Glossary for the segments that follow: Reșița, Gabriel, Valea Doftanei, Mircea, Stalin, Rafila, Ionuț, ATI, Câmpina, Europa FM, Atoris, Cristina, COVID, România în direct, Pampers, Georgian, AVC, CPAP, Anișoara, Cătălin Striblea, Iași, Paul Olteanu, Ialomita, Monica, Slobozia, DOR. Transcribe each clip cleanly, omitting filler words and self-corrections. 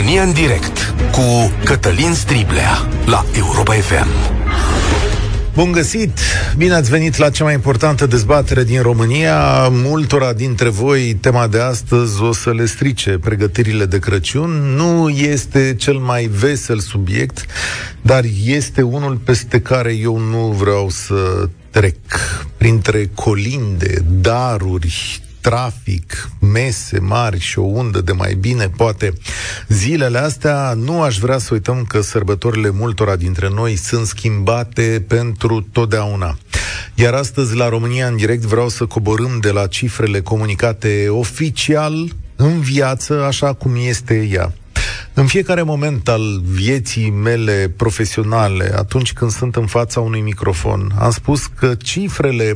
România în direct cu Cătălin Striblea la Europa FM. Bun găsit! Bine ați venit la cea mai importantă dezbatere din România. Multora dintre voi, tema de astăzi o să le strice pregătirile de Crăciun. Nu este cel mai vesel subiect, dar este unul peste care eu nu vreau să trec. Printre colinde, daruri, trafic, mese mari și o undă de mai bine, poate, zilele astea, nu aș vrea să uităm că sărbătorile multora dintre noi sunt schimbate pentru totdeauna. Iar astăzi, la România în direct, vreau să coborâm de la cifrele comunicate oficial în viață, așa cum este ea. În fiecare moment al vieții mele profesionale, atunci când sunt în fața unui microfon, am spus că cifrele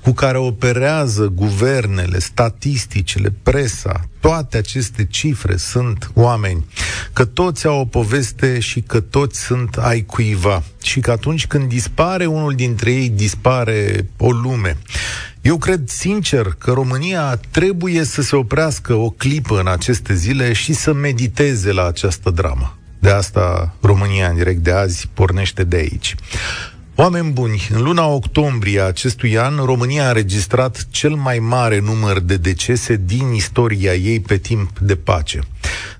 cu care operează guvernele, statisticile, presa, toate aceste cifre sunt oameni, că toți au o poveste și că toți sunt ai cuiva și că atunci când dispare unul dintre ei, dispare o lume. Eu cred sincer că România trebuie să se oprească o clipă în aceste zile și să mediteze la această dramă. De asta România în direct de azi pornește de aici. Oameni buni, în luna octombrie acestui an, România a înregistrat cel mai mare număr de decese din istoria ei pe timp de pace.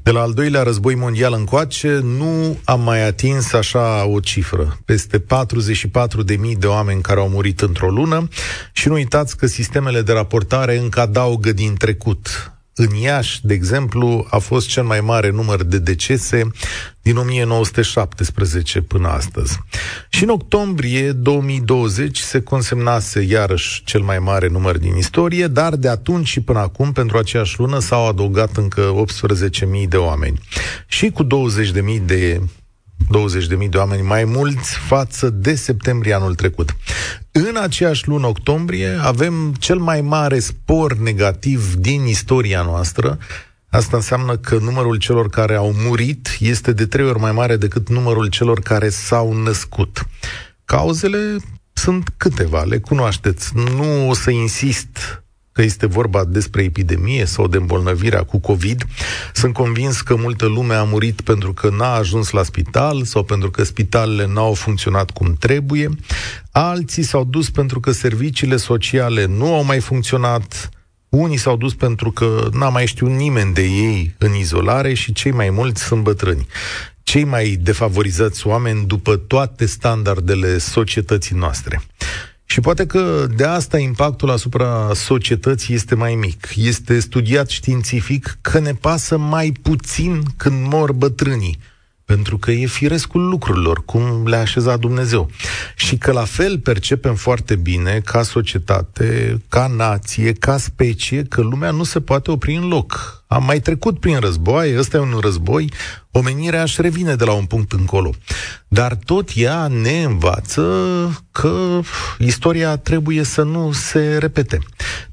De la al doilea război mondial încoace, nu am mai atins așa o cifră. Peste 44.000 de oameni care au murit într-o lună și nu uitați că sistemele de raportare încă adaugă din trecut. În Iași, de exemplu, a fost cel mai mare număr de decese din 1917 până astăzi. Și în octombrie 2020 se consemnase iarăși cel mai mare număr din istorie, dar de atunci și până acum, pentru aceeași lună, s-au adăugat încă 18.000 de oameni. Și cu 20.000 de oameni mai mulți față de septembrie anul trecut. În aceeași lună octombrie avem cel mai mare spor negativ din istoria noastră. Asta înseamnă că numărul celor care au murit este de 3 ori mai mare decât numărul celor care s-au născut. Cauzele sunt câteva, le cunoașteți. Nu o să insist că este vorba despre epidemie sau de îmbolnăvirea cu COVID. Sunt convins că multă lume a murit pentru că n-a ajuns la spital sau pentru că spitalele n-au funcționat cum trebuie. Alții s-au dus pentru că serviciile sociale nu au mai funcționat. Unii s-au dus pentru că n-a mai știut nimeni de ei în izolare și cei mai mulți sunt bătrâni. Cei mai defavorizați oameni după toate standardele societății noastre. Și poate că de asta impactul asupra societății este mai mic. Este studiat științific că ne pasă mai puțin când mor bătrânii, pentru că e firescul lucrurilor, cum le-a așezat Dumnezeu. Și că la fel percepem foarte bine, ca societate, ca nație, ca specie, că lumea nu se poate opri în loc. Am mai trecut prin război, ăsta e un război, omenirea își revine de la un punct încolo. Dar tot ea ne învață că istoria trebuie să nu se repete.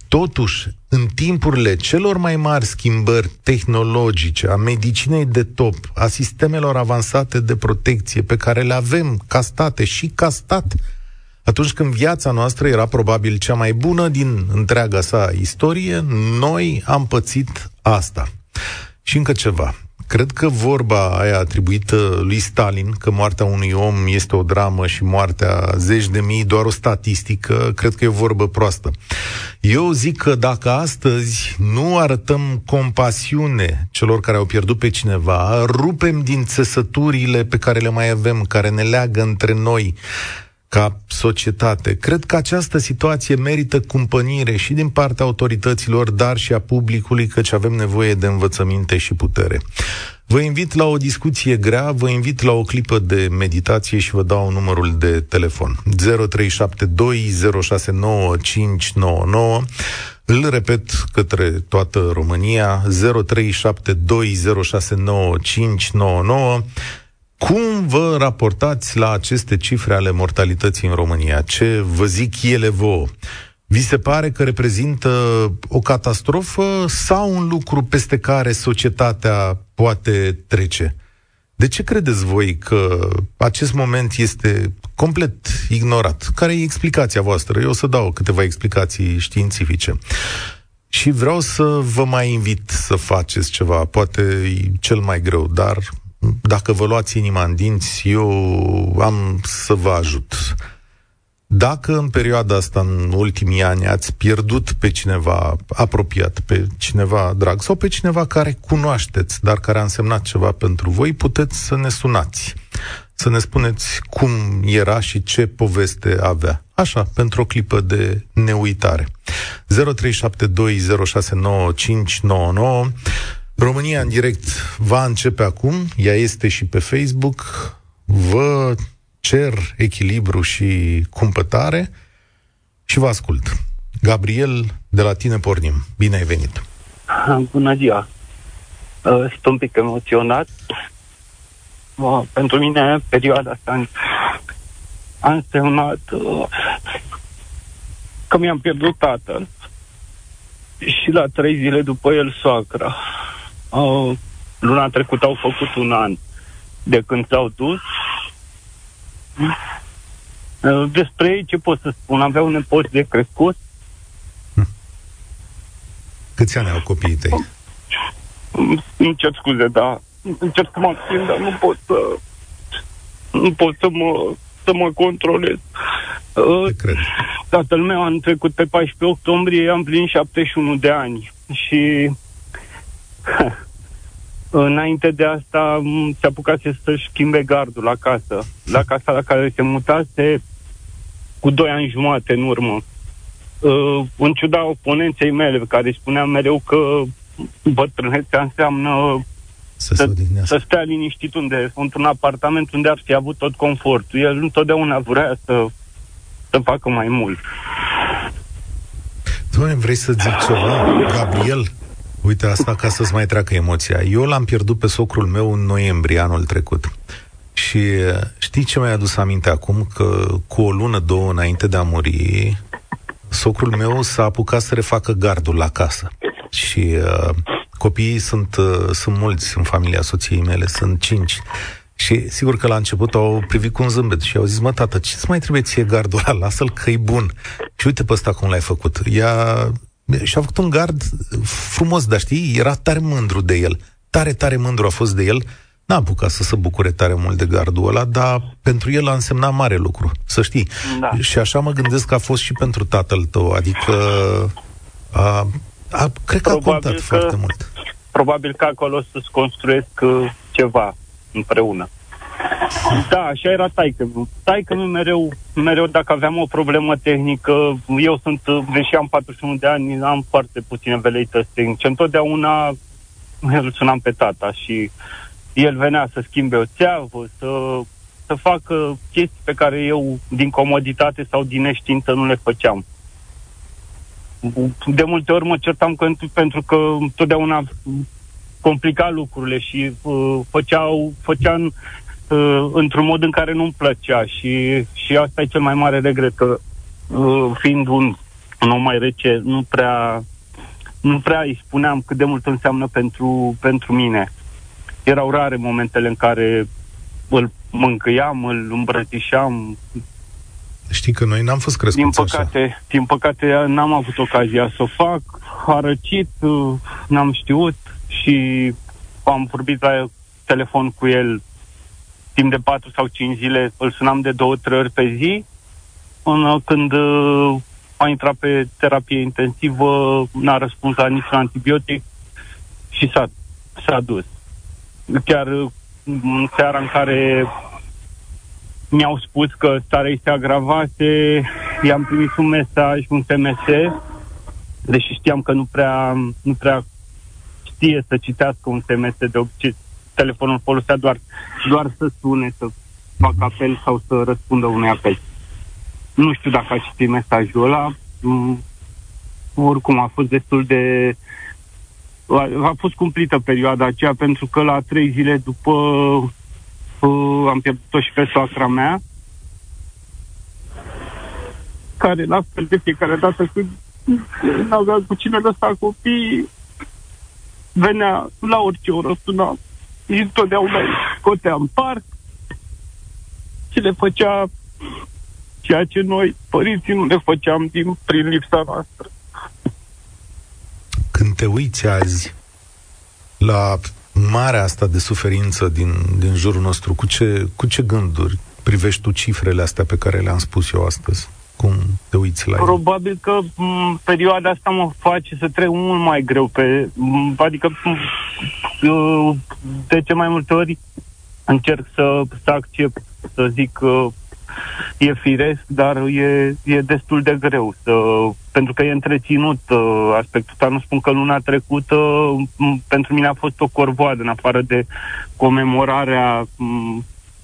Totuși, în timpurile celor mai mari schimbări tehnologice, a medicinei de top, a sistemelor avansate de protecție pe care le avem ca state și ca stat, atunci când viața noastră era probabil cea mai bună din întreaga sa istorie, noi am pățit asta. Și încă ceva. Cred că vorba aia atribuită lui Stalin, că moartea unui om este o dramă și moartea zeci de mii doar o statistică, cred că e o vorbă proastă. Eu zic că dacă astăzi nu arătăm compasiune celor care au pierdut pe cineva, rupem din țesăturile pe care le mai avem, care ne leagă între noi ca societate, cred că această situație merită cumpănire și din partea autorităților, dar și a publicului, căci avem nevoie de învățăminte și putere. Vă invit la o discuție grea, vă invit la o clipă de meditație și vă dau numărul de telefon. 0372069599. Îl repet către toată România. 0372069599. Cum vă raportați la aceste cifre ale mortalității în România? Ce vă zic ele vouă? Vi se pare că reprezintă o catastrofă sau un lucru peste care societatea poate trece? De ce credeți voi că acest moment este complet ignorat? Care e explicația voastră? Eu o să dau câteva explicații științifice. Și vreau să vă mai invit să faceți ceva, poate e cel mai greu, dar dacă vă luați inima în dinți, eu am să vă ajut. Dacă în perioada asta, în ultimii ani, ați pierdut pe cineva apropiat, pe cineva drag sau pe cineva care cunoașteți, dar care a însemnat ceva pentru voi, puteți să ne sunați, să ne spuneți cum era și ce poveste avea. Așa, pentru o clipă de neuitare. 0372069599. România în direct va începe acum, ea este și pe Facebook. Vă cer echilibru și cumpătare și vă ascult. Gabriel, de la tine pornim. Bine ai venit! Bună ziua! Sunt un pic emoționat. Pentru mine, perioada asta a însemnat că mi-am pierdut tatăl și la 3 zile după el soacra. Luna trecută au făcut 1 an de când s-au dus. Despre ei ce pot să spun? Aveau nepoți de crescut. Câți ani au copiii tăi? Îmi cer scuze, dar încerc să mă abțin, dar nu pot să mă controlez. Cred. Tatăl meu a trecut pe 14 octombrie, am plinit 71 de ani și înainte de asta se apucase să-și schimbe gardul la casă, la casa la care se mutase cu 2 ani jumate în urmă. În ciuda oponenței mele, care spunea mereu că bătrânețea înseamnă să stea liniștit într-un apartament unde ar fi avut tot confortul. El întotdeauna vrea să facă mai mult. Doamne, vrei să zic ceva, Gabriel? Uite, asta ca să-ți mai treacă emoția. Eu l-am pierdut pe socrul meu în noiembrie anul trecut. Și știi ce mi-a adus aminte acum? Că cu 1-2 luni înainte de a muri, socrul meu s-a apucat să refacă gardul la casă. Și copiii sunt mulți în familia soției mele, sunt 5. Și sigur că la început au privit cu un zâmbet și au zis: mă, tată, ce-ți mai trebuie ție gardul ăla? Lasă-l că-i bun. Și uite pe ăsta cum l-ai făcut. Și-a făcut un gard frumos, dar știi, era tare mândru de el. Tare, tare mândru a fost de el. N-a apucat să se bucure tare mult de gardul ăla, dar pentru el a însemnat mare lucru, să știi. Da. Și așa mă gândesc că a fost și pentru tatăl tău. Adică cred că probabil a contat foarte mult. Probabil că acolo să-ți construiesc ceva împreună. Da, așa era taică-mi. Taică-mi mereu, dacă aveam o problemă tehnică, eu sunt, deși am 41 de ani, am foarte puține veleități tehnice. Întotdeauna îl sunam pe tata și el venea să schimbe o țeavă, să facă chestii pe care eu, din comoditate sau din neștiință, nu le făceam. De multe ori mă certam pentru că întotdeauna complica lucrurile și făceam într-un mod în care nu-mi plăcea și asta e cel mai mare regret, că fiind un om mai rece, nu prea îi spuneam cât de mult înseamnă pentru mine. Erau rare momentele în care îl mâncăiam, îl îmbrățișam. Știi că noi n-am fost crescuți așa. Din păcate n-am avut ocazia să o fac, a răcit, n-am știut și am vorbit la telefon cu el timp de 4 sau 5 zile, îl sunam de 2-3 ori pe zi, până când a intrat pe terapie intensivă, n-a răspuns la niciun antibiotic și s-a dus. Chiar în seara în care mi-au spus că starea ei se agravase, i-am primit un mesaj, un SMS, deși știam că nu prea știe să citească un SMS de obicei. Telefonul folosea doar să sune, să facă apel sau să răspundă unui apel. Nu știu dacă a citit mesajul ăla. Oricum a fost a fost cumplită perioada aceea, pentru că la 3 zile după am pierdut-o și pe soacra mea, care la fel de fiecare dată când n-avea cu cine lăsa copii, venea la orice oră, suna. Și întotdeauna scotea în parc și le făcea ceea ce noi, părinții, nu le făceam prin lipsa noastră. când te uiți azi la marea asta de suferință din jurul nostru, cu ce gânduri privești tu cifrele astea pe care le-am spus eu astăzi? Cum te uiți la ele? Probabil că perioada asta mă face să trec mult mai greu pe... Adică de ce mai multe ori încerc să accept, să zic că e firesc, dar e destul de greu pentru că e întreținut aspectul ăsta. Nu spun că luna trecută pentru mine a fost o corvoadă, în afară de comemorarea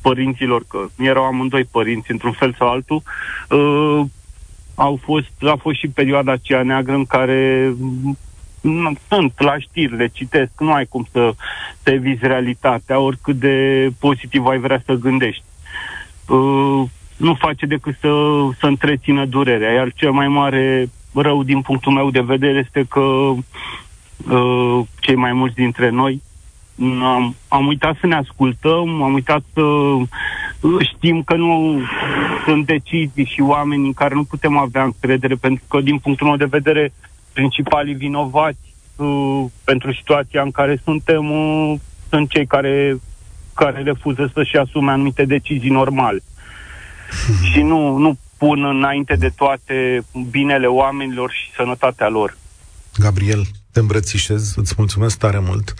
părinților, că erau amândoi părinți într-un fel sau altul. A fost și perioada aceea neagră în care sunt la știri, le citesc, nu ai cum să eviți realitatea, oricât de pozitiv ai vrea să gândești. Nu face decât să întrețină durerea, iar cel mai mare rău din punctul meu de vedere este că cei mai mulți dintre noi am uitat să ne ascultăm, am uitat să știm că nu sunt decizii și oameni în care nu putem avea încredere, pentru că din punctul meu de vedere principalii vinovați pentru situația în care suntem sunt cei care refuză să-și asume anumite decizii normale. Și nu pun înainte de toate binele oamenilor și sănătatea lor. Gabriel, te îmbrățișez, îți mulțumesc tare mult.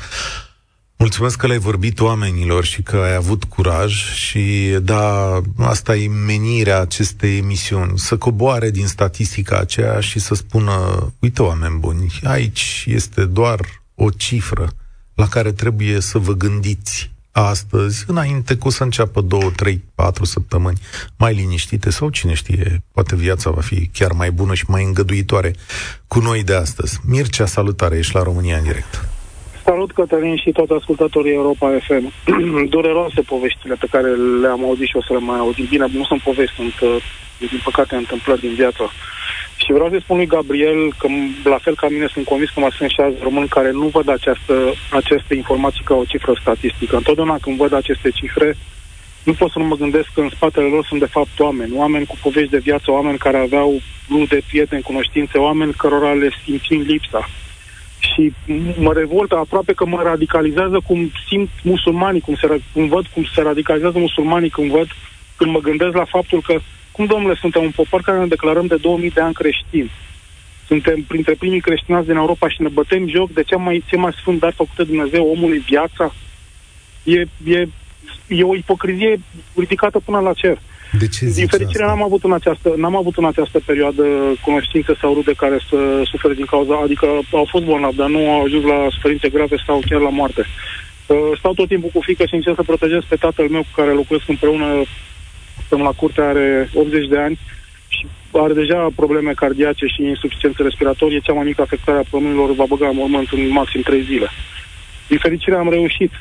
Mulțumesc că le-ai vorbit oamenilor și că ai avut curaj și, da, asta e menirea acestei emisiuni, să coboare din statistica aceea și să spună, uite, oameni buni, aici este doar o cifră la care trebuie să vă gândiți astăzi, înainte că o să înceapă 2, 3, 4 săptămâni mai liniștite sau cine știe, poate viața va fi chiar mai bună și mai îngăduitoare cu noi de astăzi. Mircea, salutare, ești la România în direct. Salut, Cătălin, și toți ascultătorii Europa FM. Dureroase poveștile pe care le-am auzit și o să le mai auzim. Bine, nu sunt povești, sunt, din păcate, întâmplări din viață. Și vreau să spun lui Gabriel că, la fel ca mine, sunt convins că mai sunt și azi români care nu văd aceste informații ca o cifră statistică. Întotdeauna când văd aceste cifre, nu pot să nu mă gândesc că în spatele lor sunt, de fapt, oameni cu povești de viață, oameni care aveau luni de prieteni, cunoștințe, oameni cărora le simțim lipsa. Și mă revoltă, aproape că mă radicalizează cum simt musulmanii, cum se radicalizează musulmanii când mă gândesc la faptul că, cum, domnule, suntem un popor care ne declarăm de 2000 de ani creștini. Suntem printre primii creștinați din Europa și ne bătem joc de cel mai sfânt dar făcut de Dumnezeu omului, viața. E o ipocrizie ridicată până la cer. Din fericire n-am avut în această perioadă cunoștințe sau rude care să sufere din cauza, adică au fost bolnavi, dar nu au ajuns la suferințe grave sau chiar la moarte. Stau tot timpul cu fiică și încerc să protejez pe tatăl meu cu care locuiesc împreună, stăm la curte, are 80 de ani și are deja probleme cardiace și insuficiențe respiratorie, cea mai mică afectare a plămânilor va băga în mormânt în maxim 3 zile. Din fericire am reușit.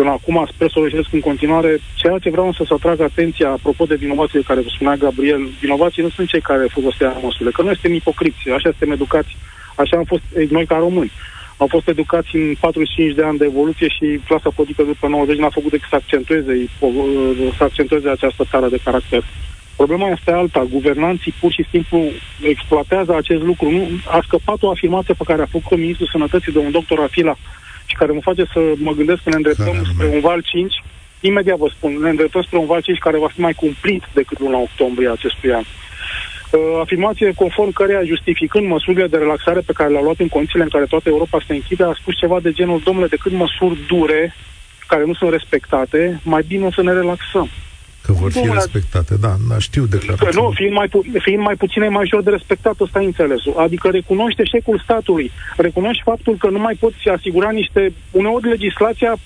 Până acum sper să o reușesc în continuare. Ceea ce vreau să atrag atenția, apropo de vinovații de care vă spunea Gabriel, vinovații nu sunt cei care folosea măsurile, că noi suntem ipocriți, așa suntem educați, așa am fost noi ca români. Am fost educați în 45 de ani de evoluție și clasa politică după 90 n-a făcut decât să accentueze această țară de caracter. Problema este alta, guvernanții pur și simplu exploatează acest lucru. A scăpat o afirmație pe care a făcut-o ministrul sănătății, de un doctor Rafila, și care mă face să mă gândesc că ne îndreptăm spre un val 5, imediat vă spun, ne îndreptăm spre un val 5 care va fi mai cumplit decât luna octombrie acestui an. Afirmație conform căreia, justificând măsurile de relaxare pe care le-au luat în condițiile în care toată Europa se închide, a spus ceva de genul, domnule, decât măsuri dure, care nu sunt respectate, mai bine să ne relaxăm. Că vor fi respectate, da, știu declarația. Nu, fiind mai puține, mai ușor de respectat, ăsta e înțelesul. Adică recunoști eșecul statului, recunoști faptul că nu mai poți asigura niște... Uneori legislația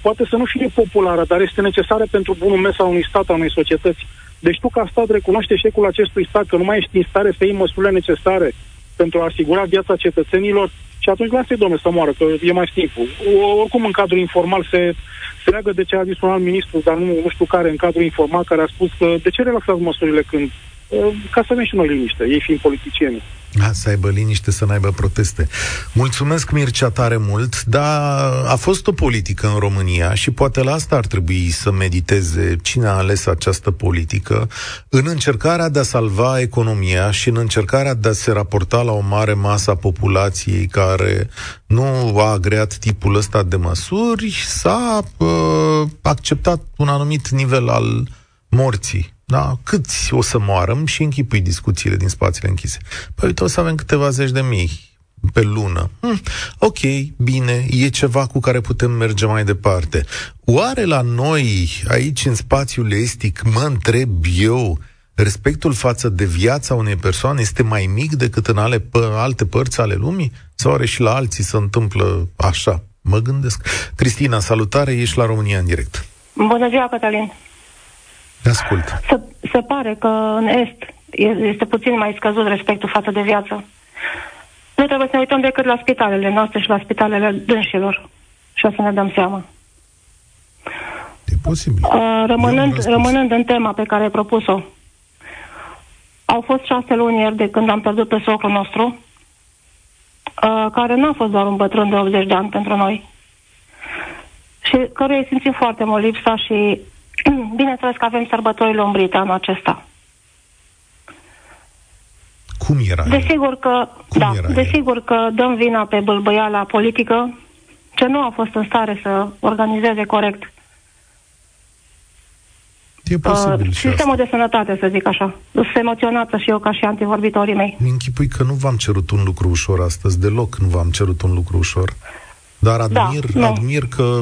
poate să nu fie populară, dar este necesară pentru bunul mers al unui stat, al unei societăți. Deci tu, ca stat, recunoști eșecul acestui stat, că nu mai ești în stare să iei măsurile necesare pentru a asigura viața cetățenilor. Și atunci lasă-i, domnule, să moară, că e mai simplu. Oricum, în cadrul informal se leagă de ce a zis un alt ministru, dar nu știu care, în cadrul informal, care a spus că de ce relaxați măsurile când ca să avem și noi liniște, ei fiind politicieni. Să aibă liniște, să n-aibă proteste. Mulțumesc, Mircea, tare mult, dar a fost o politică în România și poate la asta ar trebui să mediteze cine a ales această politică în încercarea de a salva economia și în încercarea de a se raporta la o mare masă a populației care nu a agreat tipul ăsta de măsuri, s-a acceptat un anumit nivel al morții. Da, câți o să moarăm și închipui discuțiile din spațiile închise. Păi uite, o să avem câteva zeci de mii pe lună. Ok, bine, e ceva cu care putem merge mai departe. Oare la noi, aici în spațiul estic, mă întreb eu, respectul față de viața unei persoane este mai mic decât în alte părți ale lumii? Sau are și la alții se întâmplă așa? Mă gândesc. Cristina, salutare, ești la România în direct. Bună ziua, Cătălin. Ascult. Se pare că în Est este puțin mai scăzut respectul față de viață. Nu trebuie să ne uităm decât la spitalele noastre și la spitalele dânșilor. Și o să ne dăm seama. E posibil. Rămânând în tema pe care ai propus-o, au fost 6 luni ieri de când am pierdut pe socrul nostru, care nu a fost doar un bătrân de 80 de ani pentru noi. Și căruia îi simțim foarte mult lipsa și bineînțeles că avem sărbătorile umbrite anul acesta. Cum era? Desigur că dăm vina pe bâlbâiala politică, ce nu a fost în stare să organizeze corect. E posibil sistemul de sănătate, să zic așa. Sunt emoționată și eu ca și antivorbitorii mei. Mi-închipui că nu v-am cerut un lucru ușor astăzi, deloc nu v-am cerut un lucru ușor. Dar admir că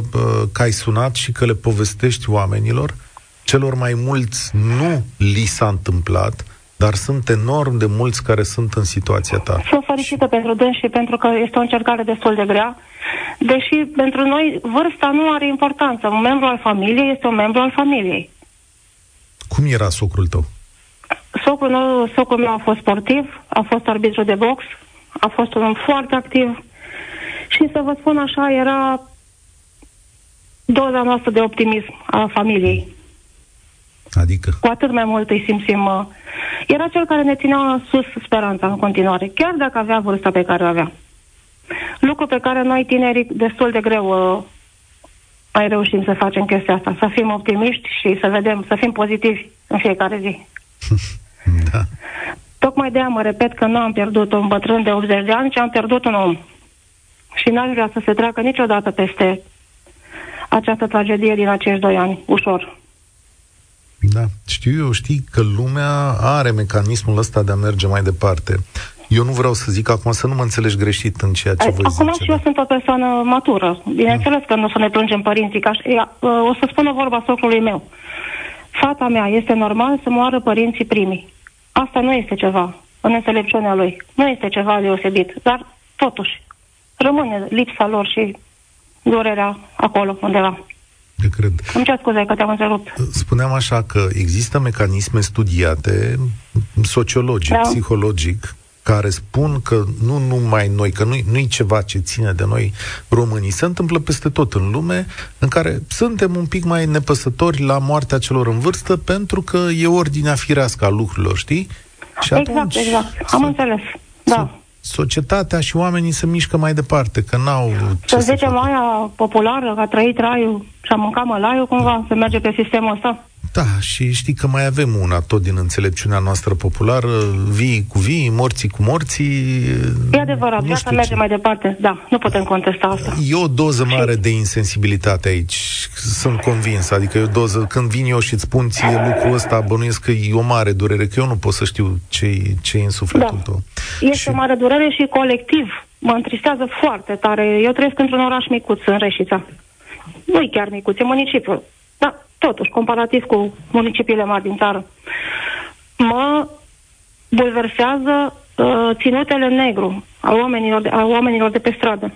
ai sunat și că le povestești oamenilor. Celor mai mulți nu li s-a întâmplat, dar sunt enorm de mulți care sunt în situația ta. Sunt fericită pentru dânsi și pentru că este o încercare destul de grea. Deși pentru noi vârsta nu are importanță. Un membru al familiei este un membru al familiei. Cum era socrul tău? Socrul meu a fost sportiv, a fost arbitru de box, a fost un om foarte activ. Și să vă spun așa, era doza noastră de optimism a familiei. Adică? Cu atât mai mult îi simțim. Era cel care ne ținea sus speranța în continuare, chiar dacă avea vârsta pe care o avea. Lucru pe care noi tinerii destul de greu mai reușim să facem chestia asta, să fim optimiști și să vedem, să fim pozitivi în fiecare zi. Da. Tocmai de-aia mă repet că nu am pierdut un bătrân de 80 de ani, ci am pierdut un om. Și n-aș vrea să se treacă niciodată peste această tragedie din acești 2 ani, ușor. Da, știi că lumea are mecanismul ăsta de a merge mai departe. Eu nu vreau să zic acum, să nu mă înțelegi greșit în ceea ce voi zice. Acum și eu sunt o persoană matură. Bineînțeles că nu o să ne plângem părinții. O să spună vorba socrului meu. Fata mea, este normal să moară părinții primii. Asta nu este ceva în înțelepciunea lui. Nu este ceva deosebit, dar totuși rămâne lipsa lor și durerea acolo, undeva. Eu cred. Îmi cer scuze că te-am întrerupt. Spuneam așa că există mecanisme studiate, sociologic, psihologic, care spun că nu numai noi, că nu-i ceva ce ține de noi românii. Se întâmplă peste tot în lume, în care suntem un pic mai nepăsători la moartea celor în vârstă, pentru că e ordinea firească a lucrurilor, știi? Și exact. Am înțeles. Da. Societatea și oamenii se mișcă mai departe, că n-au ce să zicem aia populară, a trăit raiul și a mâncat mălaiul, cumva, se merge pe sistemul ăsta. Da, și știi că mai avem una tot din înțelepciunea noastră populară, vii cu vii, morții cu morții. E adevărat, asta merge mai departe, da, nu putem contesta asta. E o doză mare de insensibilitate aici, sunt convins, adică e o doză, când vin eu și îți spun ție lucrul ăsta, bănuiesc că e o mare durere, că eu nu pot să știu ce e în sufletul tău. Este o mare durere și colectiv, mă întristează foarte tare, eu trăiesc într-un oraș micuț, în Reșița. Nu-i chiar micuț, e municipiul. Totuși, comparativ cu municipiile mari din țară, mă bulversează ținutele negru a oamenilor de pe stradă.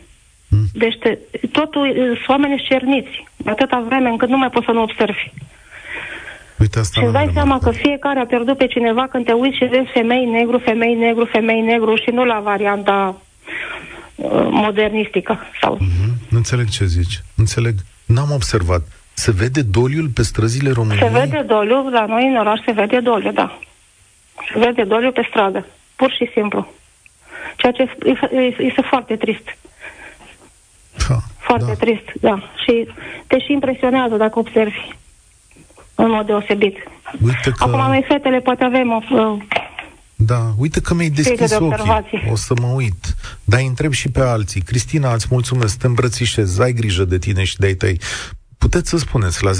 Deci, totul sunt oameni cerniți, atâta vreme încât nu mai poți să nu observi. Și îți dai seama că fiecare a pierdut pe cineva când te uiți și vezi femei negru și nu la varianta modernistică. Sau... Nu înțeleg ce zici. Înțeleg. N-am observat. Se vede doliul pe străzile României? Se vede doliul, la noi în oraș se vede doliul, da. și vede doliu pe stradă, pur și simplu. Ceea ce este foarte trist. Foarte trist, da. Și te și impresionează dacă observi în mod deosebit. Uite că... Acum noi fetele poate avem o... Da, uite că mi-ai deschis ochii. O să mă uit. Dar întreb și pe alții. Cristina, îți mulțumesc, te îmbrățișez, ai grijă de tine și de-ai tăi. Puteți să spuneți la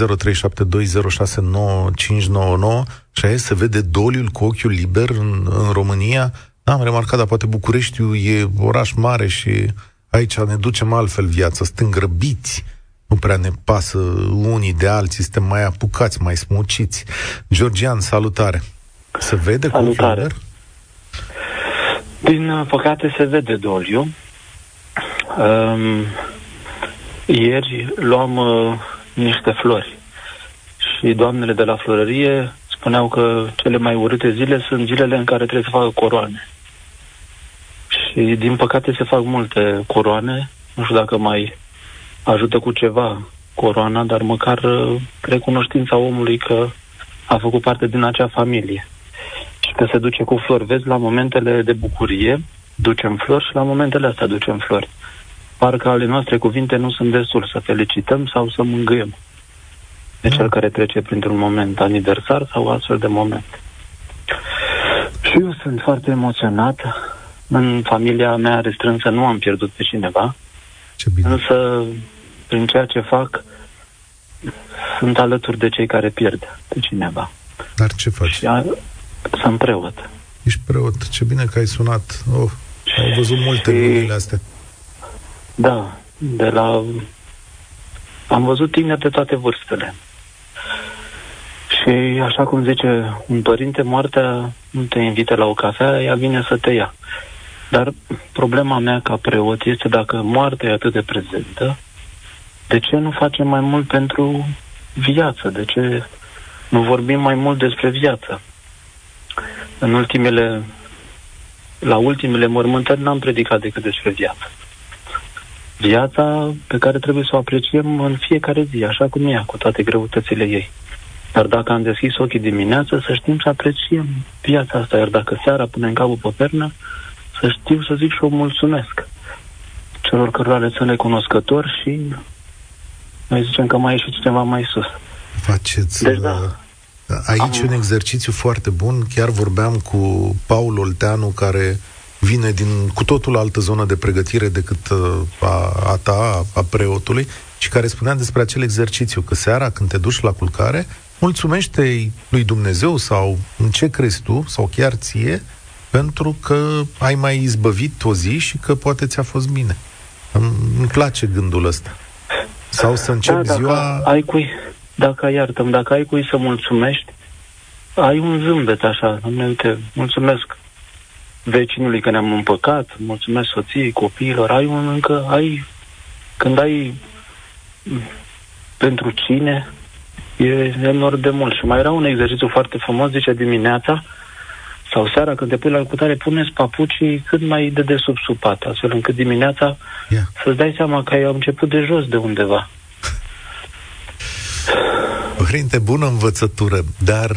0372069599 și aia se vede doliul cu ochiul liber în România. Am remarcat, dar poate Bucureștiul e oraș mare și aici ne ducem altfel viața. Suntem grăbiți. Nu prea ne pasă unii de alții. Suntem mai apucați, mai smuciți. Georgian, salutare. Se vede cu ochiul liber? Din păcate se vede doliu. Ieri luam niște flori și doamnele de la florărie spuneau că cele mai urâte zile sunt zilele în care trebuie să facă coroane. Și din păcate se fac multe coroane. Nu știu dacă mai ajută cu ceva coroana, dar măcar recunoștința omului că a făcut parte din acea familie. Și că se duce cu flori. Vezi, la momentele de bucurie ducem flori și la momentele astea ducem flori. Parcă ale noastre cuvinte nu sunt destul să felicităm sau să mângâiem de cel care trece printr-un moment aniversar sau astfel de moment. Și eu sunt foarte emoționat. În familia mea restrânsă nu am pierdut pe cineva. Ce bine. Însă, prin ceea ce fac, sunt alături de cei care pierd pe cineva. Dar ce faci? Sunt preot. Ești preot. Ce bine că ai sunat. Oh, ai văzut multe lucrurile astea. Da, am văzut tineri de toate vârstele. Și așa cum zice un părinte, moartea nu te invită la o cafea, ea vine să te ia. Dar problema mea ca preot este, dacă moartea e atât de prezentă, de ce nu facem mai mult pentru viață? De ce nu vorbim mai mult despre viață? La ultimele mormântări n-am predicat decât despre viață. Viața pe care trebuie să o apreciem în fiecare zi, așa cum e, cu toate greutățile ei. Dar dacă am deschis ochii dimineață, să știm să apreciem viața asta, iar dacă seara punem capul pe pernă, să știu să zic și o mulțumesc celor cărora le sunt recunoscători și noi zicem că mai e și cineva mai sus. Faceți... Deci, da. Aici un exercițiu foarte bun. Chiar vorbeam cu Paul Olteanu, care vine cu totul altă zonă de pregătire decât a ta, a preotului, și care spunea despre acel exercițiu, că seara când te duci la culcare, mulțumește-i lui Dumnezeu sau în ce crezi tu, sau chiar ție, pentru că ai mai izbăvit o zi și că poate ți-a fost bine. Îmi place gândul ăsta. Sau să începi ziua... dacă ai cui să mulțumești, ai un zâmbet așa, Doamne, uite, mulțumesc vecinului că ne-am împăcat, mulțumesc soției, copiilor, când ai pentru cine, e enorm de mult. Și mai era un exercițiu foarte frumos, zice, dimineața sau seara când te pui la alcutare, puneți papucii cât mai de sub supat, astfel încât dimineața să-ți dai seama că ai început de jos de undeva. Părinte, bună învățătură, dar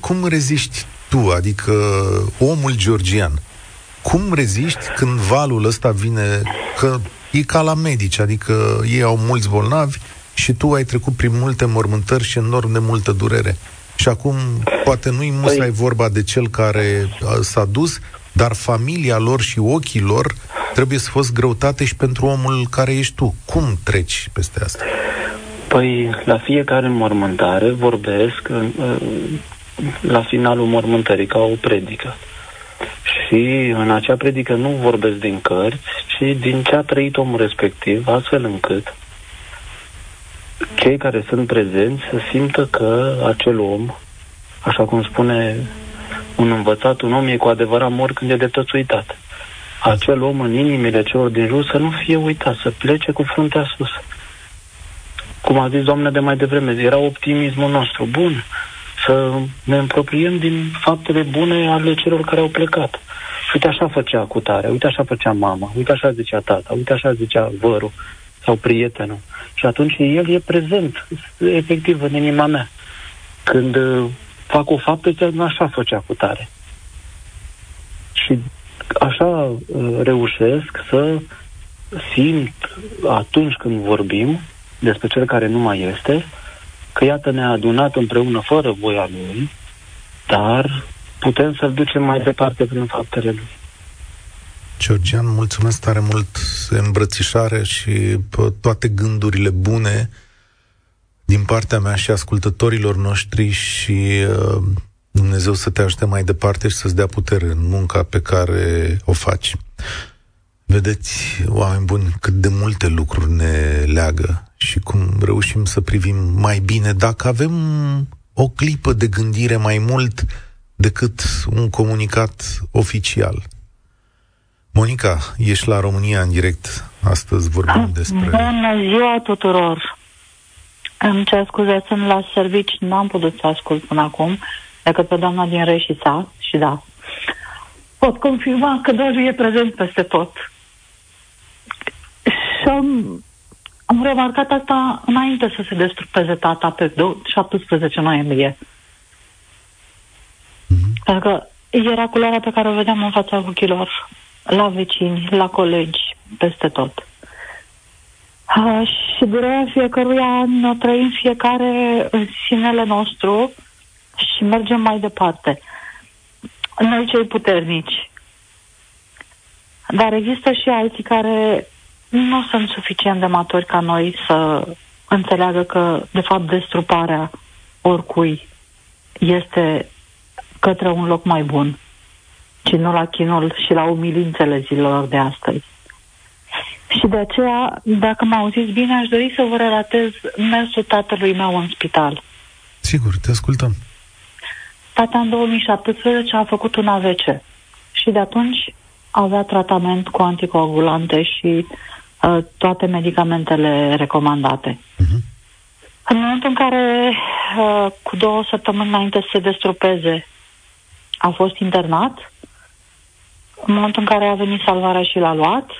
cum reziști tu, adică omul georgian, cum reziști când valul ăsta vine, că e ca la medici, adică ei au mulți bolnavi și tu ai trecut prin multe mormântări și enorm de multă durere. Și acum poate nu-i musai vorba de cel care s-a dus, dar familia lor și ochii lor trebuie să fost greutate și pentru omul care ești tu. Cum treci peste asta? La fiecare mormântare vorbesc la finalul mormântării, ca o predică. Și în acea predică nu vorbesc din cărți, ci din ce a trăit omul respectiv, astfel încât cei care sunt prezenți să simtă că acel om, așa cum spune un învățat, un om e cu adevărat mor când e deptățuitat. Acel om în inimile celor din jur să nu fie uitat, să plece cu fruntea sus. Cum a zis doamna de mai devreme, era optimismul nostru bun, să ne împropriem din faptele bune ale celor care au plecat. Uite așa făcea cutare, uite așa făcea mama, uite așa zicea tata, uite așa zicea vărul sau prietenul. Și atunci el e prezent, efectiv, în inima mea. Când fac o faptă chiar nu așa făcea cu tare. Și așa reușesc să simt atunci când vorbim despre cel care nu mai este, că iată ne-a adunat împreună fără voia lui, dar putem să-l ducem mai departe prin faptele lui. Georgian, mulțumesc tare mult, îmbrățișare și toate gândurile bune din partea mea și ascultătorilor noștri și Dumnezeu să te ajute mai departe și să-ți dea putere în munca pe care o faci. Vedeți, oameni buni, cât de multe lucruri ne leagă și cum reușim să privim mai bine dacă avem o clipă de gândire mai mult decât un comunicat oficial. Monica, ești la România în direct. Astăzi vorbim despre... Bună ziua tuturor! Îmi cer scuze, sunt la servici, n-am putut să ascult până acum, decât pe doamna din Reșița și da. Pot confirma că dorul e prezent peste tot. Și am remarcat asta înainte să se destrupeze tata pe 17 noiembrie. Mm-hmm. Adică era culoarea pe care o vedeam în fața ochilor, la vecini, la colegi, peste tot. Și durerea fiecăruia ne trăim fiecare în sinele nostru și mergem mai departe. Noi cei puternici. Dar există și alții care nu sunt suficient de maturi ca noi să înțeleagă că, de fapt, destruparea oricui este către un loc mai bun, ci nu la chinul și la umilințele zilelor de astăzi. Și de aceea, dacă mă auziți bine, aș dori să vă relatez mersul tatălui meu în spital. Sigur, te ascultăm. Tata în 2017 a făcut un AVC și de atunci avea tratament cu anticoagulante și toate medicamentele recomandate. Uh-huh. În momentul în care, cu 2 săptămâni înainte să se destrupeze, a fost internat, în momentul în care a venit salvarea și l-a luat,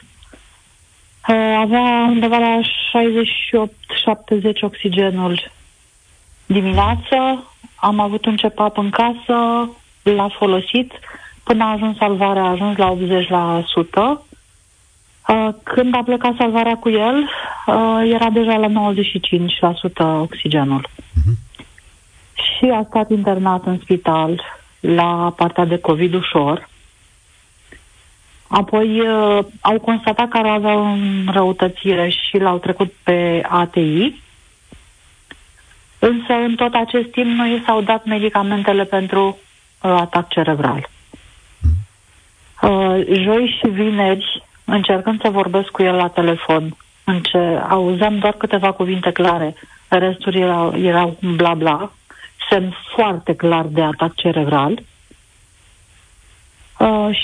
avea undeva la 68-70 oxigenul dimineață, am avut un CPAP în casă, l-a folosit, până a ajuns salvarea, a ajuns la 80%. Când a plecat salvarea cu el, era deja la 95% oxigenul. Mm-hmm. Și a stat internat în spital la partea de COVID ușor. Apoi au constatat că avea o înrăutățire și l-au trecut pe ATI. Însă în tot acest timp nu i s-au dat medicamentele pentru atac cerebral. Joi și vineri, încercând să vorbesc cu el la telefon, auzeam doar câteva cuvinte clare, restul erau bla bla, semn foarte clar de atac cerebral.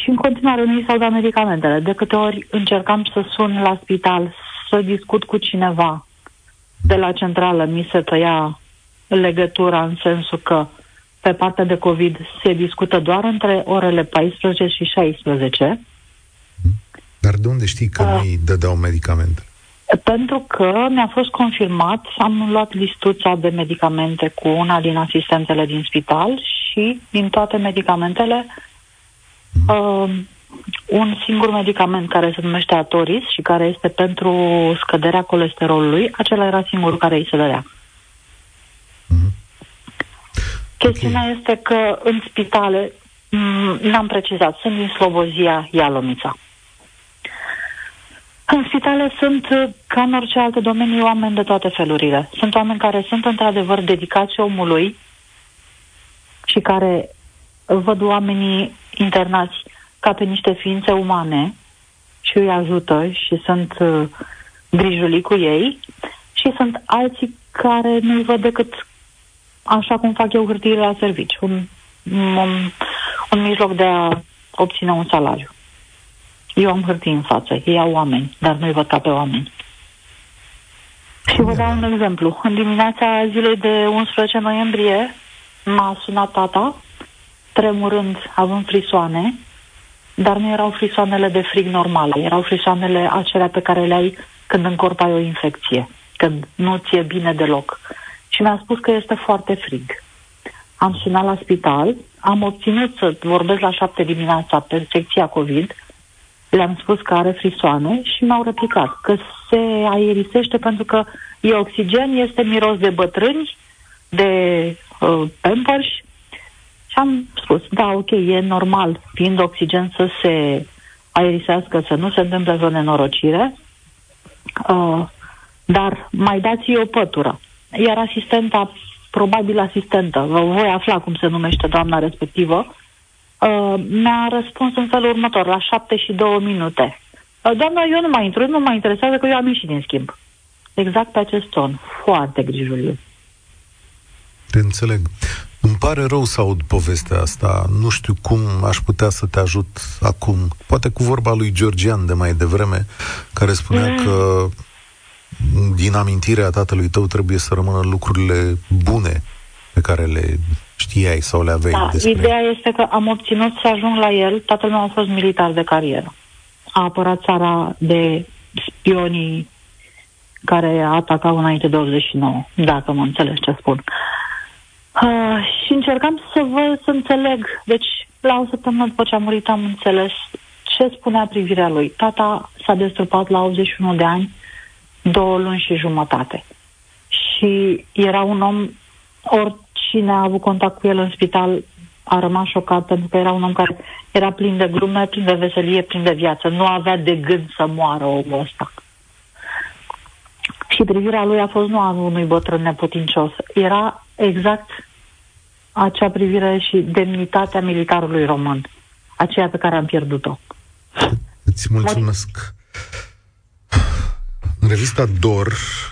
Și în continuare nu i s-au dat medicamentele. De câte ori încercam să sun la spital, să discut cu cineva de la centrală, mi se tăia legătura în sensul că pe partea de COVID se discută doar între orele 14 și 16. Dar de unde știi că nu-i dădeau medicamente? Pentru că mi-a fost confirmat, am luat listuța de medicamente cu una din asistentele din spital și din toate medicamentele un singur medicament care se numește Atoris și care este pentru scăderea colesterolului, acela era singurul care îi se dădea. Chestiunea este că în spitale, n-am precizat, sunt din Slobozia, Ialomita. În spitale sunt, ca în orice alte domenii, oameni de toate felurile. Sunt oameni care sunt într-adevăr dedicați omului și care văd oamenii internați ca pe niște ființe umane și îi ajută și sunt grijulii cu ei, și sunt alții care nu-i văd decât așa cum fac eu hârtiile la servici, un mijloc de a obține un salariu. Eu am hârtii în față, ei au oameni, dar nu-i văd ca pe oameni. Și vă dau un exemplu. În dimineața zilei de 11 noiembrie m-a sunat tata, tremurând, având frisoane, dar nu erau frisoanele de frig normale, erau frisoanele acelea pe care le ai când încorpai o infecție, când nu ți-e bine deloc. Și mi-a spus că este foarte frig. am sunat la spital, am obținut să vorbesc la 7 dimineața pe secția COVID, le-am spus că are frisoane și mi-au replicat că se aerisește pentru că e oxigen, este miros de bătrâni, de Pampers. Și am spus, da, ok, e normal, fiind oxigen, să se aerisească, să nu se întâmple vreo nenorocire, dar mai dați-i o pătură. Iar asistenta, probabil asistentă, vă voi afla cum se numește doamna respectivă, mi-a răspuns în felul următor, la 7 și 2 minute. Doamna, eu nu mai intru, nu mă interesează că eu am ieșit din schimb. Exact pe acest ton, foarte grijuliu. Te înțeleg. Îmi pare rău să aud povestea asta. Nu știu cum aș putea să te ajut acum. Poate cu vorba lui Georgian de mai devreme, care spunea că din amintirea tatălui tău trebuie să rămână lucrurile bune pe care le știai sau le aveai despre. Ideea este că am obținut să ajung la el. Tatăl meu a fost militar de carieră. A apărat țara de spionii care atacau înainte de 89, dacă mă înțelegi ce spun. Și încercam să înțeleg. Deci, la o săptămână după ce a murit, am înțeles ce spunea privirea lui. Tata s-a destrăpat la 81 de ani, 2 luni și jumătate. Și era un om, oricine a avut contact cu el în spital a rămas șocat, pentru că era un om care era plin de glume, plin de veselie, plin de viață. Nu avea de gând să moară omul ăsta. Și privirea lui a fost nu a unui bătrân neputincios. Era exact acea privire și demnitatea militarului român. Aceea pe care am pierdut-o. Îți mulțumesc. În revista DOR,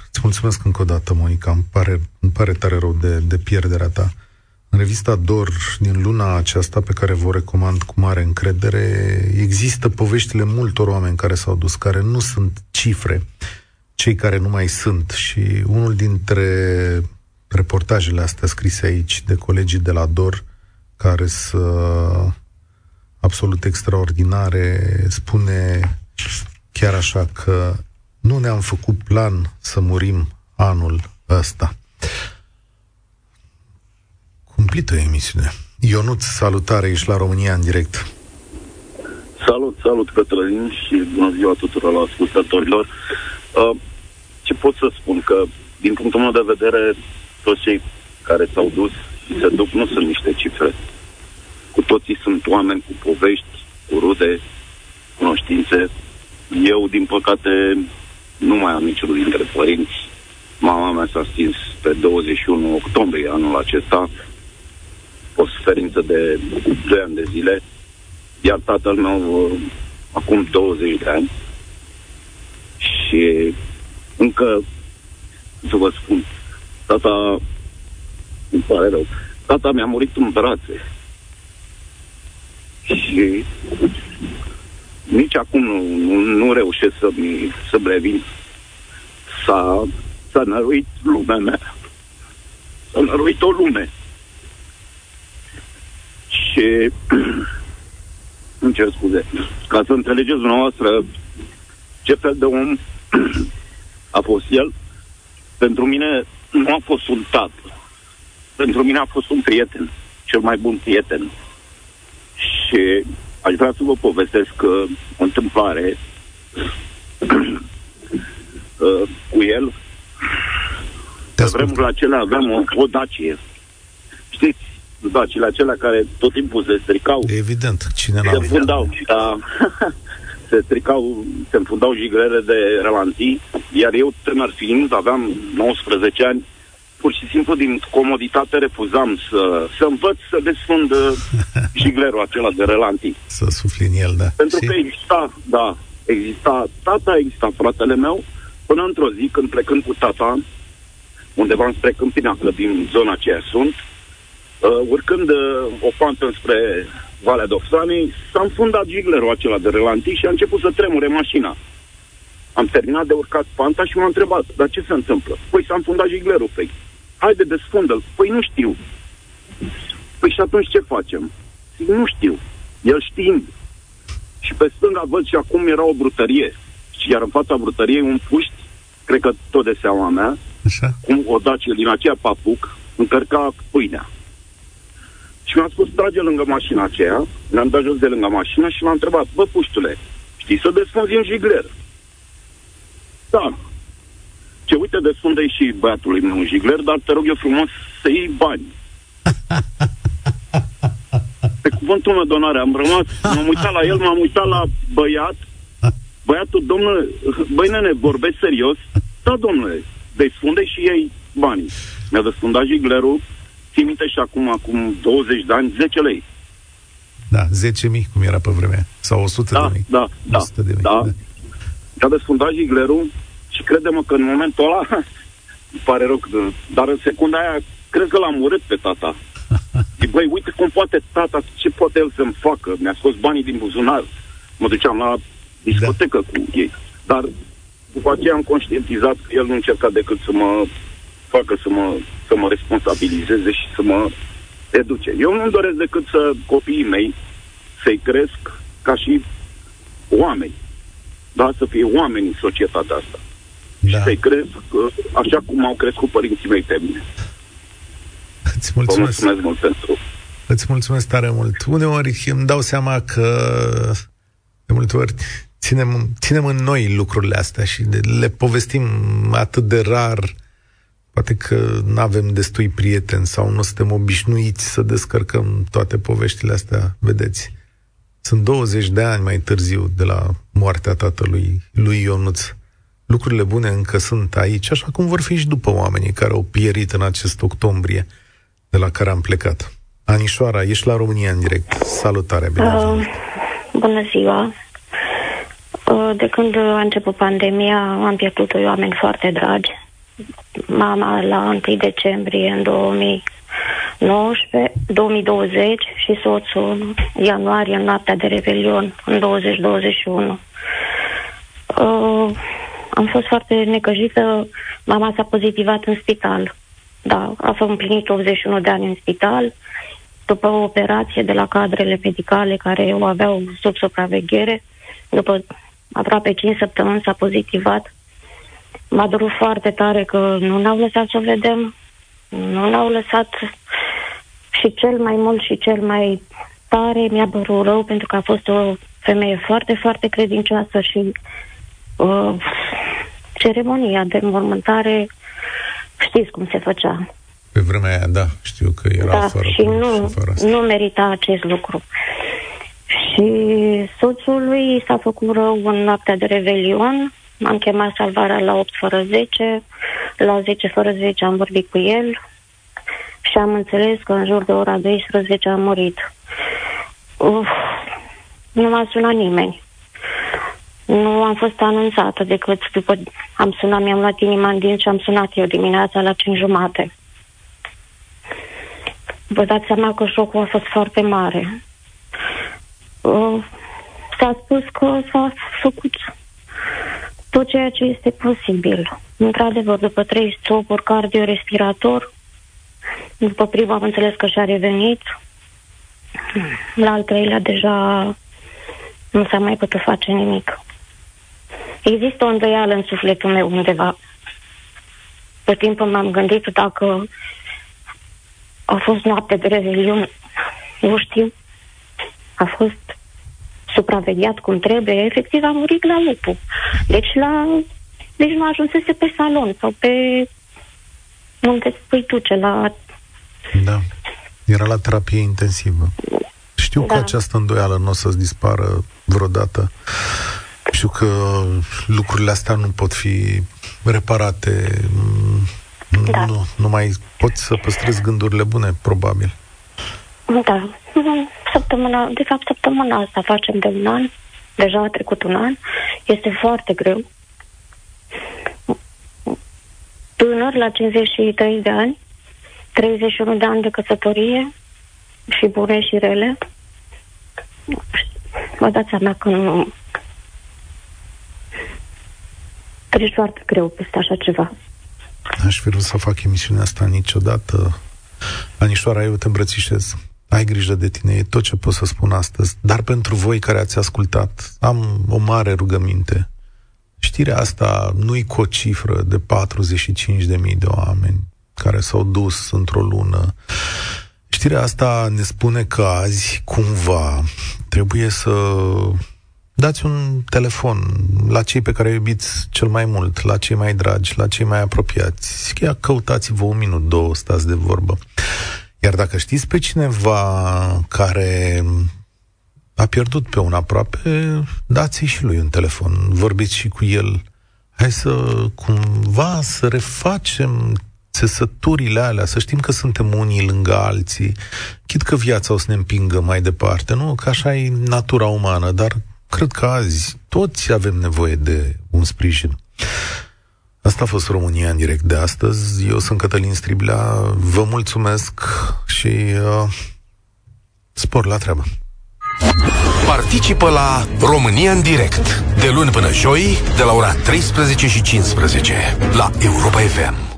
îți mulțumesc încă o dată, Monica, îmi pare tare rău de pierderea ta. În revista DOR, din luna aceasta, pe care vă recomand cu mare încredere, există poveștile multor oameni care s-au dus, care nu sunt cifre, cei care nu mai sunt. Și unul dintre reportajele astea scrise aici de colegii de la DOR, care sunt absolut extraordinare, spune chiar așa că nu ne-am făcut plan să murim anul ăsta. Cumplită emisiune. Ionuț, salutare, ești la România în direct. Salut, Cătălin, și bună ziua tuturor la ascultătorilor. Ce pot să spun? Că, din punctul meu de vedere, toți cei care s-au dus și se duc nu sunt niște cifre. Cu toții sunt oameni cu povești, cu rude, cunoștințe. Eu, din păcate, nu mai am niciunul dintre părinți. Mama mea s-a stins pe 21 octombrie anul acesta, o suferință de 2 ani de zile, iar tatăl meu acum 20 de ani. Și încă, să vă spun, tata, îmi pare rău, tata mi-a murit în brațe. Și nici acum nu reușesc să-mi revin. S-a năruit lumea mea. S-a năruit o lume. Și îmi cer scuze. Ca să înțelegeți dumneavoastră ce fel de om a fost el, pentru mine nu a fost un tată. Pentru mine a fost un prieten. Cel mai bun prieten. Și aș vrea să vă povestesc o întâmplare cu el. Pe vremurile acelea aveam o Dacie. Știți, Daciile acelea care tot timpul se stricau. Evident, cine l-a se stricau, se înfundau jigrele de relantii, iar eu, tânăr fiind, aveam 19 ani, pur și simplu din comoditate refuzam să învăț să desfund jiglerul acela de relantii. Să sufli în el, da. Pentru că exista tata, exista fratele meu, până într-o zi când plecând cu tata, undeva înspre Câmpina, că din zona aceea sunt, urcând o pantă înspre Valea Doftanei, s-a înfundat jiglerul acela de relantii și a început să tremure mașina. Am terminat de urcat panta și m-am întrebat, dar ce se întâmplă? Păi s-a înfundat jiglerul, păi. Haide, desfundă-l. Păi nu știu. Păi și atunci ce facem? Zic, nu știu. El știind. Și pe stânga văd și acum era o brutărie. Și iar în fața brutăriei un puști, cred că tot de seama mea, așa, cum o Dacie din aceea papuc, încărca pâinea. Și mi-a spus, trage lângă mașina aceea, ne-am dat jos de lângă mașină și m-a întrebat, bă, puștule, știi să desfunzi în jigler? Da. Ce, uite, desfunde și băiatului meu în jigler, dar te rog eu frumos să iei bani. Pe cuvântul meu, donare, am rămas, m-am uitat la el, m-am uitat la băiat, băiatul, domnule, băi nene, vorbești serios? Da, domnule, desfunde și iei banii. Mi-a desfundat jiglerul, ții minte și acum 20 de ani, 10 lei. Da, 10.000, cum era pe vremea, sau 100 da, de mii. Da, da, 100 de mii, da. Mi-a desfundat jiglerul și crede-mă că în momentul ăla, îmi pare rău, dar în secunda aia, cred că l-am urât pe tata. Zic, băi, uite cum poate tata, ce poate el să-mi facă? Mi-a scos banii din buzunar. Mă duceam la discotecă da. Cu ei. Dar după aceea am conștientizat că el nu încerca decât să mă facă să mă responsabilizeze și să mă educe. Eu nu-mi doresc decât să copiii mei să-i cresc ca și oameni. Da, să fie oameni în societatea asta. Da. Și să-i cresc așa cum au crescut părinții mei pe mine. Îți mulțumesc. Vă mulțumesc mult pentru. Îți mulțumesc tare mult. Uneori îmi dau seama că de multe ori ținem în noi lucrurile astea și le povestim atât de rar. Poate că n-avem destui prieteni sau nu suntem obișnuiți să descărcăm toate poveștile astea. Vedeți, sunt 20 de ani mai târziu de la moartea tatălui lui Ionuț. Lucrurile bune încă sunt aici, așa cum vor fi și după oamenii care au pierit în acest octombrie de la care am plecat. Anișoara, ești la România în direct. Salutare, bine ați venit. Bună ziua. De când a început pandemia, am pierdut oameni foarte dragi. Mama la 1 decembrie în 2020 și soțul în ianuarie, în noaptea de Revelion, în 2021. Am fost foarte necăjită. Mama s-a pozitivat în spital. Da, a fost împlinit 81 de ani în spital după o operație de la cadrele medicale care o aveau sub supraveghere. După aproape 5 săptămâni s-a pozitivat. M-a durut foarte tare că nu ne-au lăsat să o vedem. Nu ne-au lăsat. Și cel mai mult și cel mai tare mi-a durut rău pentru că a fost o femeie foarte, foarte credincioasă și ceremonia de înmormântare, știți cum se făcea. Pe vremea aia, da, știu că era da, fără. Și nu merita acest lucru. Și soțului s-a făcut rău în noaptea de Revelion. Am chemat salvarea la 8 fără 10. La 10 fără 10 am vorbit cu el și am înțeles că în jur de ora 12 a murit. Nu m-a sunat nimeni. Nu am fost anunțată decât după am sunat, mi-am luat inima în dinți și am sunat eu dimineața la 5:30. Vă dați seama că șocul a fost foarte mare. S-a spus că s-a făcut tot ceea ce este posibil. Într-adevăr, după 3 stopuri cardiorespirator, după prima am înțeles că și-a revenit. La al 3-lea deja nu s-a mai putut face nimic. Există o îndoială în sufletul meu undeva. Pe timpul m-am gândit dacă a fost noapte de Revelion, nu știu, a fost supravegheat cum trebuie, efectiv a murit la lupul. Deci nu ajunsese pe salon sau pe unde spui tu ce la... Da, era la terapie intensivă. Știu da. Că această îndoială nu o să-ți dispară vreodată. Știu că lucrurile astea nu pot fi reparate. Da. Nu mai poți să păstrezi gândurile bune, probabil. Da. Săptămâna asta facem de un an. Deja a trecut un an. Este foarte greu. Tânăr la 53 de ani, 31 de ani de căsătorie, și bune și rele. Vă dați seama că nu... Treci foarte greu peste așa ceva. N-aș fi vrut să fac emisiunea asta niciodată. Anișoara, eu te îmbrățișez. Ai grijă de tine, e tot ce pot să spun astăzi. Dar pentru voi care ați ascultat, am o mare rugăminte. Știrea asta nu-i cu o cifră de 45.000 de oameni care s-au dus într-o lună. Știrea asta ne spune că azi, cumva, trebuie să dați un telefon la cei pe care îi iubiți cel mai mult, la cei mai dragi, la cei mai apropiați. Chiar căutați-vă un minut, două, stați de vorbă. Iar dacă știți pe cineva care a pierdut pe un aproape, dați-i și lui un telefon, vorbiți și cu el. Hai să, cumva, să refacem țesăturile alea, să știm că suntem unii lângă alții, chit că viața o să ne împingă mai departe, nu? Că așa e natura umană, dar cred că azi toți avem nevoie de un sprijin. Asta a fost România în direct de astăzi. Eu sunt Cătălin Striblea, vă mulțumesc și spor la treabă. Participă la România în direct de luni până joi, de la ora 13:15 la Europa FM.